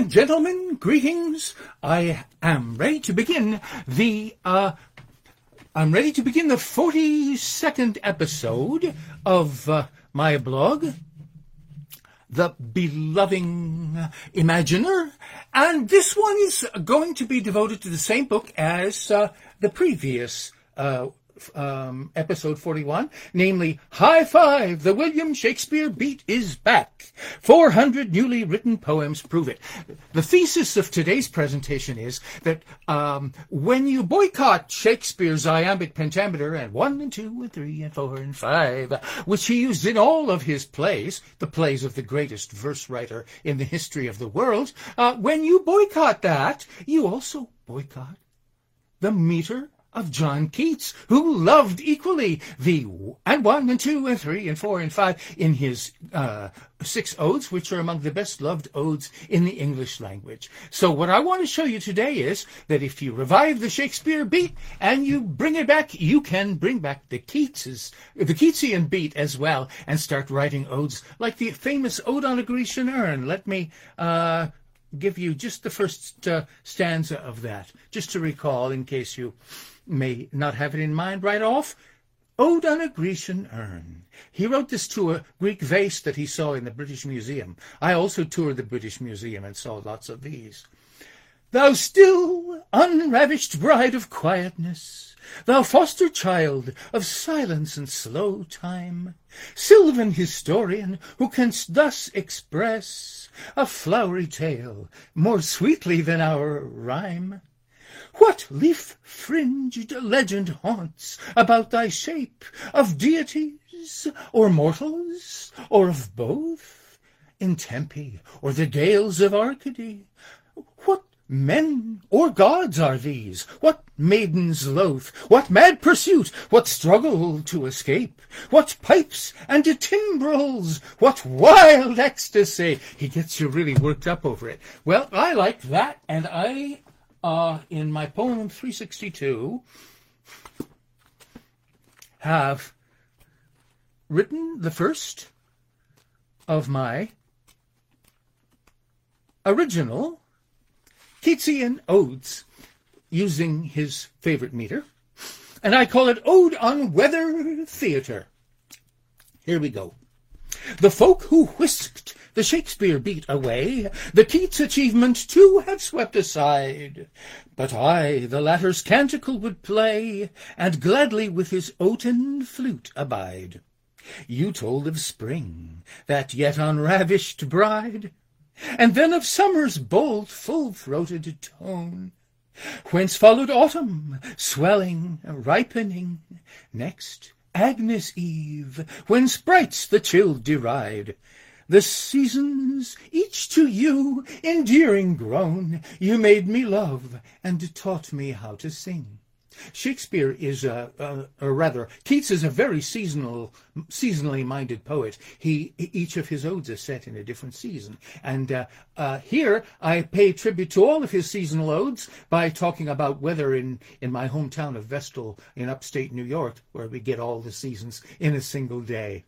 and gentlemen, greetings. I am ready to begin the 42nd episode of my blog, The Beloving Imaginer, and this one is going to be devoted to the same book as the previous episode 41, namely High Five. The William Shakespeare Beat is Back. 400 newly written poems prove it. The thesis of today's presentation is that when you boycott Shakespeare's iambic pentameter and 1 and 2 and 3 and 4 and 5, which he used in all of his plays, the plays of the greatest verse writer in the history of the world, when you boycott that, you also boycott the meter of John Keats, who loved equally the 1 and 2 and 3 and 4 and 5 in his 6 odes, which are among the best loved odes in the English language. So what I want to show you today is that if you revive the Shakespeare beat and you bring it back, you can bring back the Keatsian beat as well, and start writing odes like the famous Ode on a Grecian Urn. Let me give you just the first stanza of that, just to recall in case you may not have it in mind right off. Ode on a Grecian Urn. He wrote this to a Greek vase that he saw in the British Museum. I also toured the British Museum and saw lots of these. Thou still unravished bride of quietness, thou foster child of silence and slow time, sylvan historian who canst thus express a flowery tale more sweetly than our rhyme. What leaf-fringed legend haunts about thy shape, of deities or mortals, or of both, in Tempe or the dales of Arcady? What men or gods are these? What maidens loath? What mad pursuit? What struggle to escape? What pipes and timbrels? What wild ecstasy? He gets you really worked up over it. Well, I liked that, and I, in my poem 362, have written the first of my original Keatsian odes, using his favorite meter, and I call it Ode on Weather Theatre. Here we go. The folk who whisked the Shakespeare beat away, the Keats achievement too have swept aside, but I the latter's canticle would play, and gladly with his oaten flute abide. You told of spring, that yet unravished bride, and then of summer's bold, full-throated tone, whence followed autumn, swelling, ripening, next Agnes' Eve, when sprites the chilled deride. The seasons, each to you, endearing grown, you made me love, and taught me how to sing. Shakespeare is Keats is a very seasonally minded poet. Each of his odes is set in a different season. And here I pay tribute to all of his seasonal odes by talking about weather in my hometown of Vestal in upstate New York, where we get all the seasons in a single day.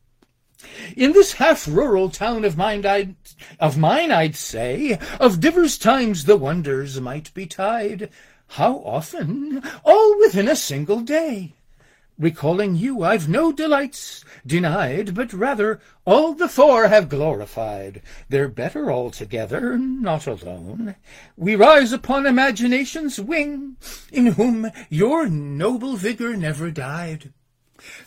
In this half-rural town of mine, I'd say, of divers times the wonders might be tied. How often, all within a single day. Recalling you, I've no delights denied, but rather all the four have glorified. They're better altogether, not alone. We rise upon imagination's wing, in whom your noble vigour never died.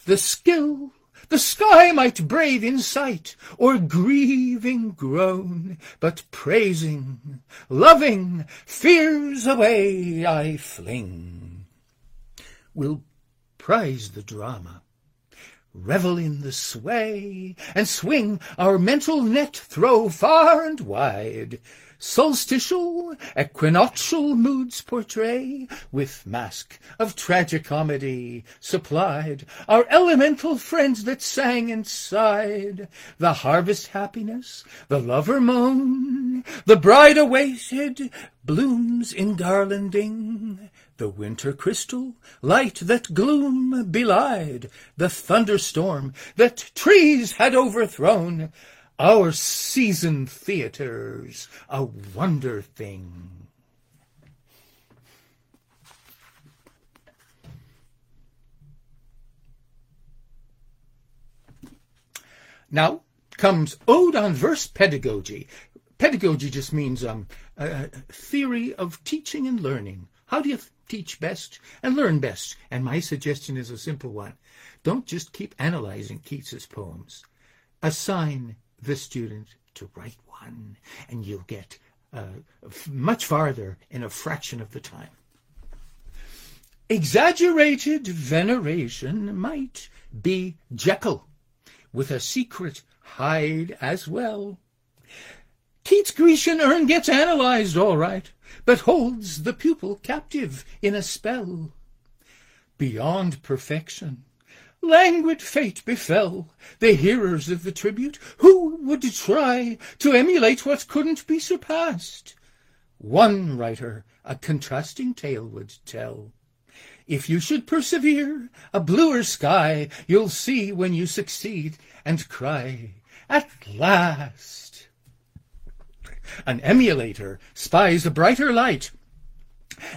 The skill the sky might brave in sight, or grieving groan, but praising, loving, fears away I fling. We'll prize the drama, revel in the sway, and swing our mental net, throw far and wide. Solstitial, equinoctial moods portray, with mask of tragicomedy supplied, our elemental friends that sang and sighed. The harvest happiness, the lover moan, the bride awaited, blooms in garlanding, the winter crystal, light that gloom belied, the thunderstorm that trees had overthrown. Our seasoned theaters, a wonder thing. Now comes Ode on Verse Pedagogy. Pedagogy just means theory of teaching and learning. How do you teach best and learn best? And my suggestion is a simple one. Don't just keep analyzing Keats's poems. Assign the student to write one, and you'll get much farther in a fraction of the time. Exaggerated veneration might be Jekyll, with a secret Hyde as well. Keats' Grecian Urn gets analyzed, all right, but holds the pupil captive in a spell. Beyond perfection, languid fate befell the hearers of the tribute who would try to emulate what couldn't be surpassed. One writer a contrasting tale would tell. If you should persevere, a bluer sky you'll see when you succeed and cry, at last! An emulator spies a brighter light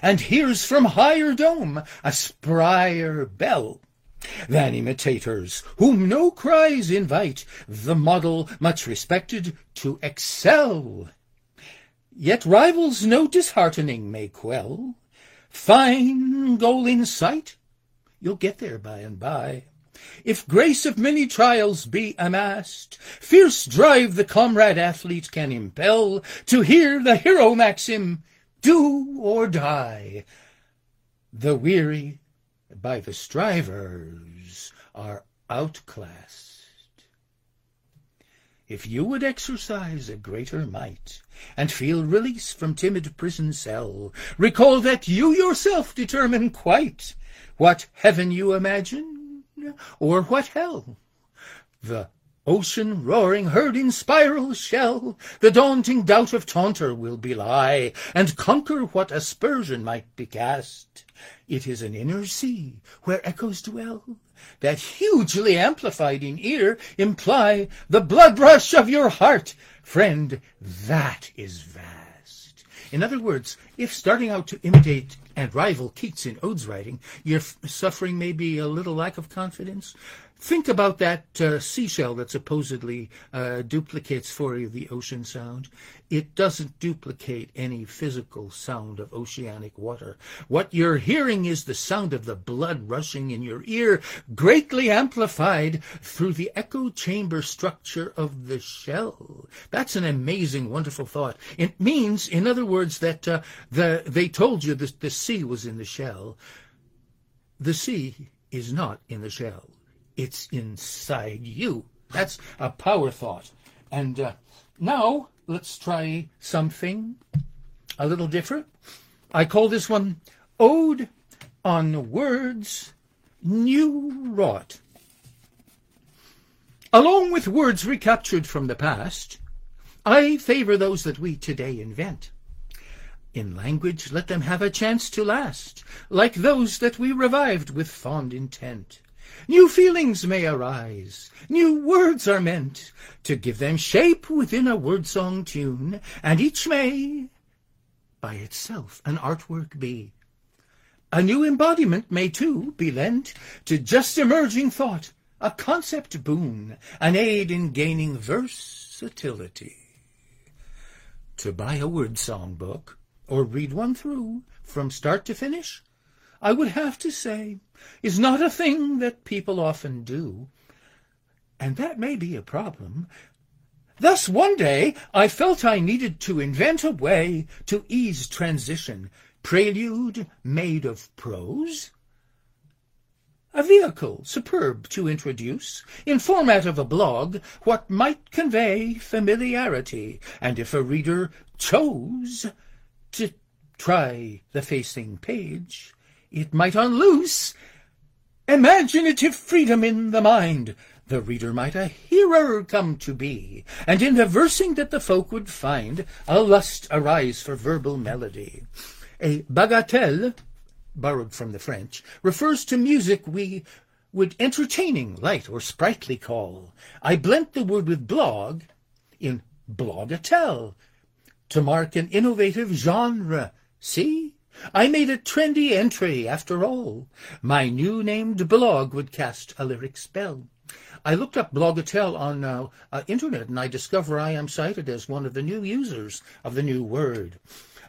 and hears from higher dome a sprier bell than imitators whom no cries invite, the model much respected to excel. Yet rivals no disheartening may quell. Fine goal in sight, you'll get there by and by. If grace of many trials be amassed, fierce drive the comrade athlete can impel to hear the hero maxim, do or die. The weary by the strivers are outclassed. If you would exercise a greater might and feel release from timid prison cell, recall that you yourself determine quite what heaven you imagine, or what hell? The ocean roaring heard in spiral shell, the daunting doubt of taunter will belie, and conquer what aspersion might be cast. It is an inner sea where echoes dwell, that hugely amplified in ear imply the blood rush of your heart. Friend, that is vast. In other words, if starting out to imitate and rival Keats in Ode's writing, you're suffering maybe a little lack of confidence, think about that seashell that supposedly duplicates for you the ocean sound. It doesn't duplicate any physical sound of oceanic water. What you're hearing is the sound of the blood rushing in your ear, greatly amplified through the echo chamber structure of the shell. That's an amazing, wonderful thought. It means, in other words, that they told you that the sea was in the shell. The sea is not in the shell. It's inside you. That's a power thought. And now let's try something a little different. I call this one Ode on Words New Wrought. Along with words recaptured from the past, I favor those that we today invent. In language, let them have a chance to last, like those that we revived with fond intent. New feelings may arise, new words are meant, to give them shape within a word-song tune, and each may, by itself, an artwork be. A new embodiment may, too, be lent to just emerging thought, a concept boon, an aid in gaining versatility. To buy a word-song book, or read one through, from start to finish, I would have to say, is not a thing that people often do, and that may be a problem. Thus one day I felt I needed to invent a way to ease transition, prelude made of prose, a vehicle superb to introduce, in format of a blog, what might convey familiarity, and if a reader chose to try the facing page, it might unloose imaginative freedom in the mind. The reader might a hearer come to be, and in the versing that the folk would find a lust arise for verbal melody. A bagatelle, borrowed from the French, refers to music we would entertaining, light, or sprightly call. I blent the word with blog in blogatelle, to mark an innovative genre. See? I made a trendy entry, after all. My new named blog would cast a lyric spell. I looked up blogatelle on internet, and I discover I am cited as one of the new users of the new word.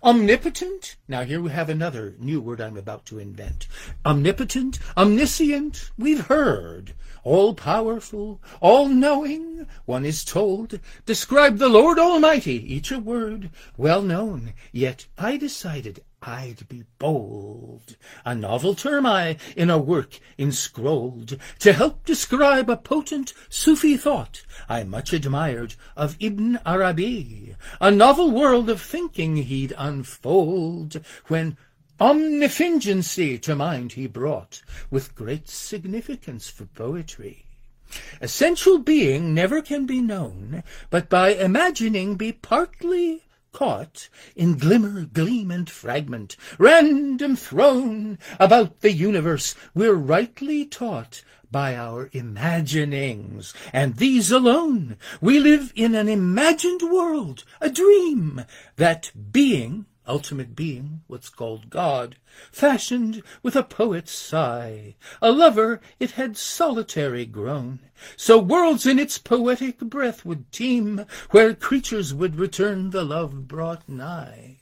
Omnipotent? Now here we have another new word I'm about to invent. Omnipotent, omniscient, we've heard. All-powerful, all-knowing, one is told. Describe the Lord Almighty, each a word well-known. Yet I decided I'd be bold, a novel term I in a work inscrolled, to help describe a potent Sufi thought I much admired of Ibn Arabi, a novel world of thinking he'd unfold, when omnifingency to mind he brought, with great significance for poetry. Essential being never can be known, but by imagining be partly caught in glimmer, gleam, and fragment, random thrown about the universe, we're rightly taught by our imaginings, and these alone. We live in an imagined world, a dream, that being, ultimate being, what's called God, fashioned with a poet's sigh, a lover it had solitary grown, so worlds in its poetic breath would teem, where creatures would return the love brought nigh.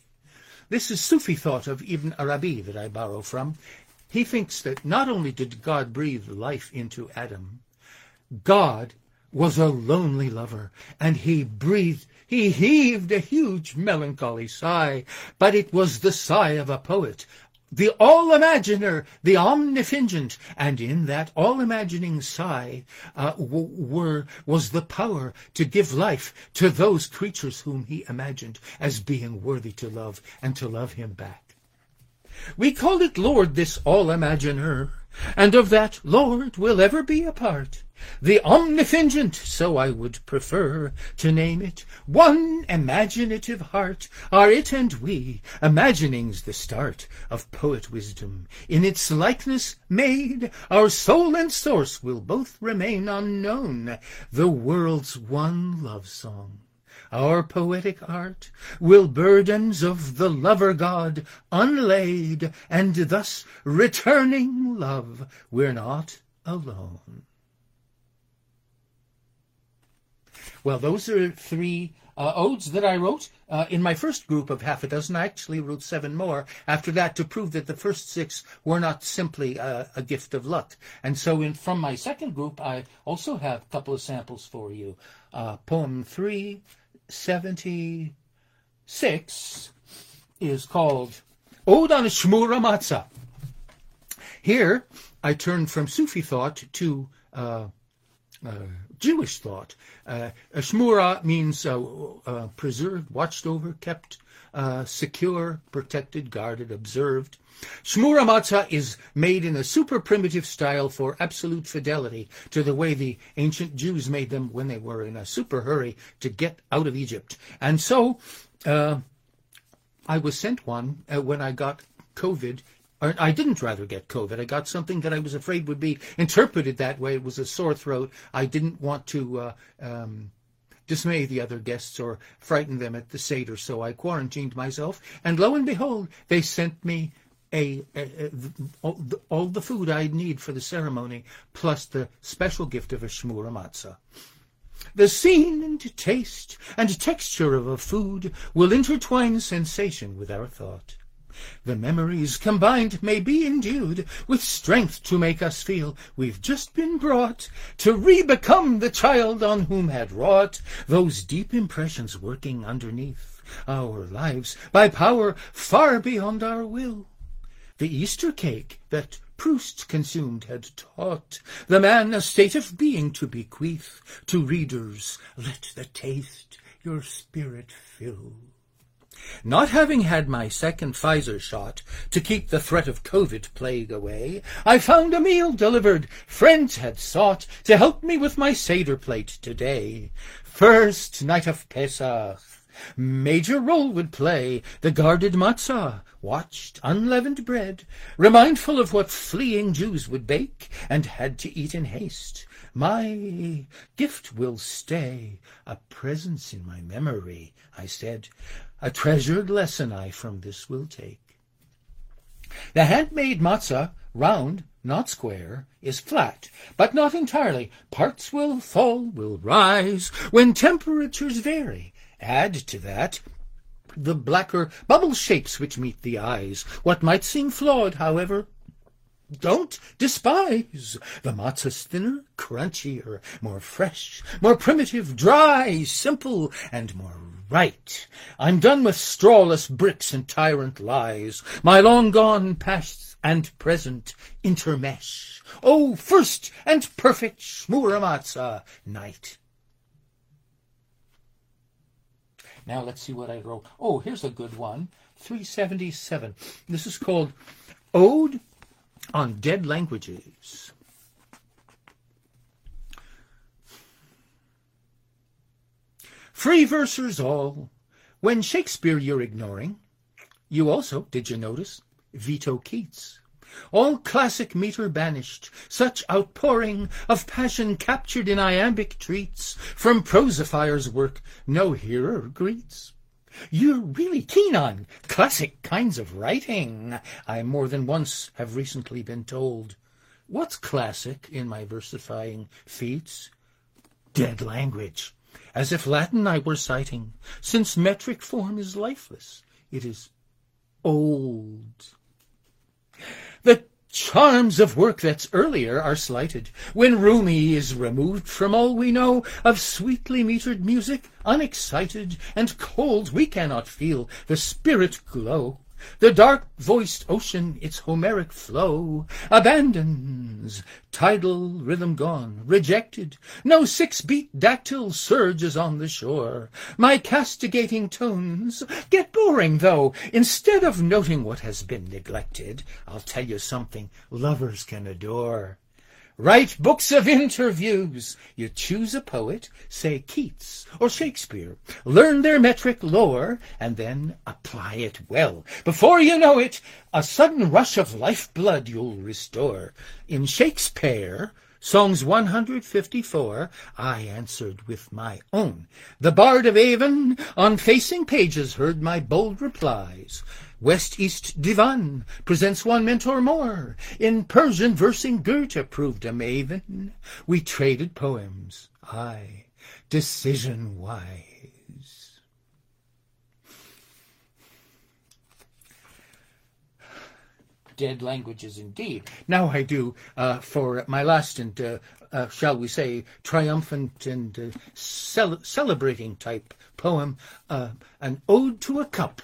This is Sufi thought of Ibn Arabi that I borrow from. He thinks that not only did God breathe life into Adam, God was a lonely lover, and he heaved a huge melancholy sigh, but it was the sigh of a poet, the all-imaginer, the omnifingent, and in that all-imagining sigh was the power to give life to those creatures whom he imagined as being worthy to love and to love him back. We call it Lord, this all-imaginer, and of that Lord will ever be a part. The omnifingent, so I would prefer to name it, one imaginative heart, are it and we, imagining's the start of poet wisdom. In its likeness made, our soul and source will both remain unknown, the world's one love song. Our poetic art will burdens of the lover god unlaid, and thus returning love, we're not alone. Well, those are three odes that I wrote in my first group of half a dozen. I actually wrote 7 more after that to prove that the first 6 were not simply a gift of luck. And so from my second group, I also have a couple of samples for you. Poem 376 is called Ode on a Shmurah Matzah. Here, I turn from Sufi thought to Jewish thought. Shmurah means preserved, watched over, kept, secure, protected, guarded, observed. Shmurah Matzah is made in a super primitive style for absolute fidelity to the way the ancient Jews made them when they were in a super hurry to get out of Egypt. And so I was sent one when I got COVID. Or I didn't rather get COVID. I got something that I was afraid would be interpreted that way. It was a sore throat. I didn't want to dismay the other guests or frighten them at the Seder, so I quarantined myself. And lo and behold, they sent me all the food I'd need for the ceremony, plus the special gift of a Shmurah Matzah. The scene and taste and texture of a food will intertwine sensation with our thought. The memories combined may be endued with strength to make us feel we've just been brought to re-become the child on whom had wrought those deep impressions working underneath our lives by power far beyond our will. The Easter cake that Proust consumed had taught the man a state of being to bequeath to readers. Let the taste your spirit fill. Not having had my second Pfizer shot to keep the threat of COVID plague away, I found a meal delivered friends had sought to help me with my Seder plate today. First night of Pesach, Major role would play the guarded matzah, watched unleavened bread, remindful of what fleeing Jews would bake and had to eat in haste. My gift will stay, a presence in my memory, I said, a treasured lesson I from this will take. The handmade matzah, round, not square, is flat, but not entirely. Parts will fall, will rise, when temperatures vary. Add to that the blacker bubble shapes which meet the eyes. What might seem flawed, however, don't despise. The matzah's thinner, crunchier, more fresh, more primitive, dry, simple, and more right. I'm done with strawless bricks and tyrant lies. My long gone past and present intermesh. Oh, first and perfect Shmurah Matzah night. Now let's see what I wrote. Oh, here's a good one, 377. This is called Ode on Dead Languages. Free versers all, when Shakespeare you're ignoring, you also, did you notice, veto Keats. All classic meter banished, such outpouring of passion captured in iambic treats, from prosifier's work no hearer greets. You're really keen on classic kinds of writing, I more than once have recently been told. What's classic in my versifying feats? Dead language, as if Latin I were citing. Since metric form is lifeless, it is old. The charms of work that's earlier are slighted, when Rumi is removed from all we know of sweetly metered music, unexcited and cold, we cannot feel the spirit glow. The dark-voiced ocean, its Homeric flow, abandons, tidal rhythm gone, rejected. No six-beat dactyl surges on the shore. My castigating tones get boring, though. Instead of noting what has been neglected, I'll tell you something lovers can adore. Write books of interviews. You choose a poet, say Keats or Shakespeare. Learn their metric lore and then apply it well. Before you know it, a sudden rush of life-blood you'll restore. In Shakespeare, Songs 154, I answered with my own. The Bard of Avon on facing pages heard my bold replies. West-East Divan presents one mentor more. In Persian versing Goethe proved a maven. We traded poems, I, decision-wise. Dead languages indeed. Now I do, for my last and, shall we say, triumphant and celebrating type poem, an ode to a cup.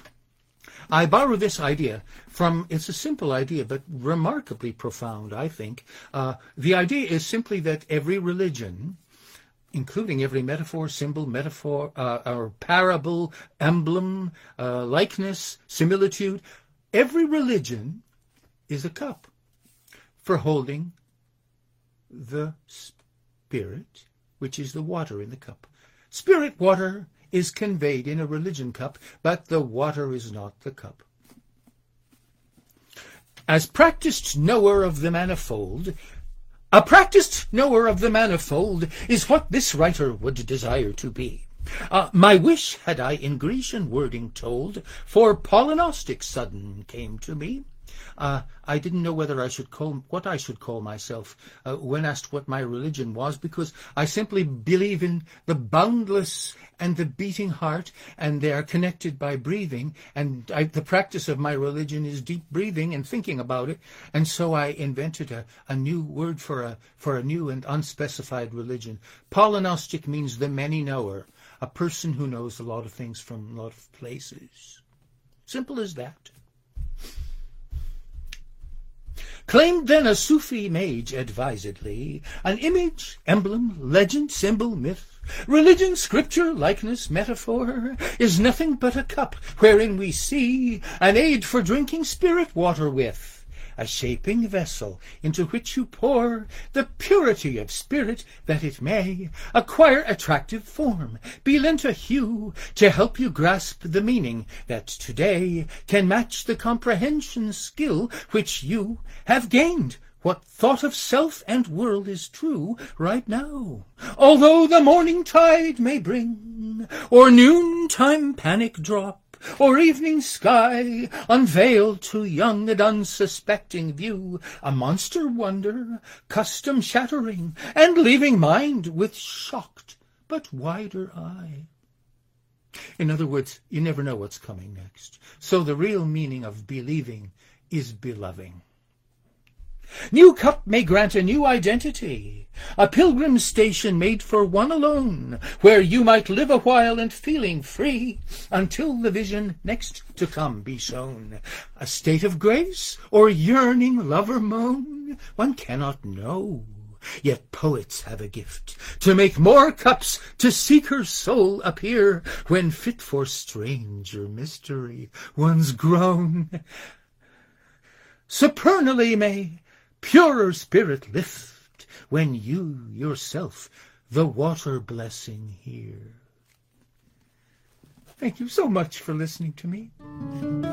I borrow this idea from, it's a simple idea, but remarkably profound, I think. The idea is simply that every religion, including every metaphor, symbol, or parable, emblem, likeness, similitude, every religion is a cup for holding the spirit, which is the water in the cup. Spirit water is conveyed in a religion cup, but the water is not the cup. As practiced knower of the manifold, a practiced knower of the manifold is what this writer would desire to be. My wish had I in Grecian wording told, for polygnostic sudden came to me. I didn't know whether I should call what I should call myself when asked what my religion was, because I simply believe in the boundless and the beating heart, and they are connected by breathing, and the practice of my religion is deep breathing and thinking about it, and so I invented a new word for a new and unspecified religion. Polygnostic means the many knower, a person who knows a lot of things from a lot of places. Simple as that. Claimed then a Sufi mage advisedly, an image, emblem, legend, symbol, myth, religion, scripture, likeness, metaphor, is nothing but a cup wherein we see an aid for drinking spirit water with. a shaping vessel into which you pour the purity of spirit that it may acquire attractive form, be lent a hue to help you grasp the meaning that today can match the comprehension skill which you have gained. What thought of self and world is true right now, although the morning tide may bring, or noontime panic drop, or evening sky unveil to young and unsuspecting view a monster wonder, custom shattering, and leaving mind with shocked but wider eye. In other words, you never know what's coming next. So the real meaning of believing is beloving. New cup may grant a new identity, a pilgrim station made for one alone, where you might live a while and feeling free, until the vision next to come be shown. A state of grace or yearning lover moan, one cannot know. Yet poets have a gift to make more cups to seeker soul appear, when fit for stranger mystery one's grown. Supernally may purer spirit lift, when you yourself the water blessing hear. Thank you so much for listening to me.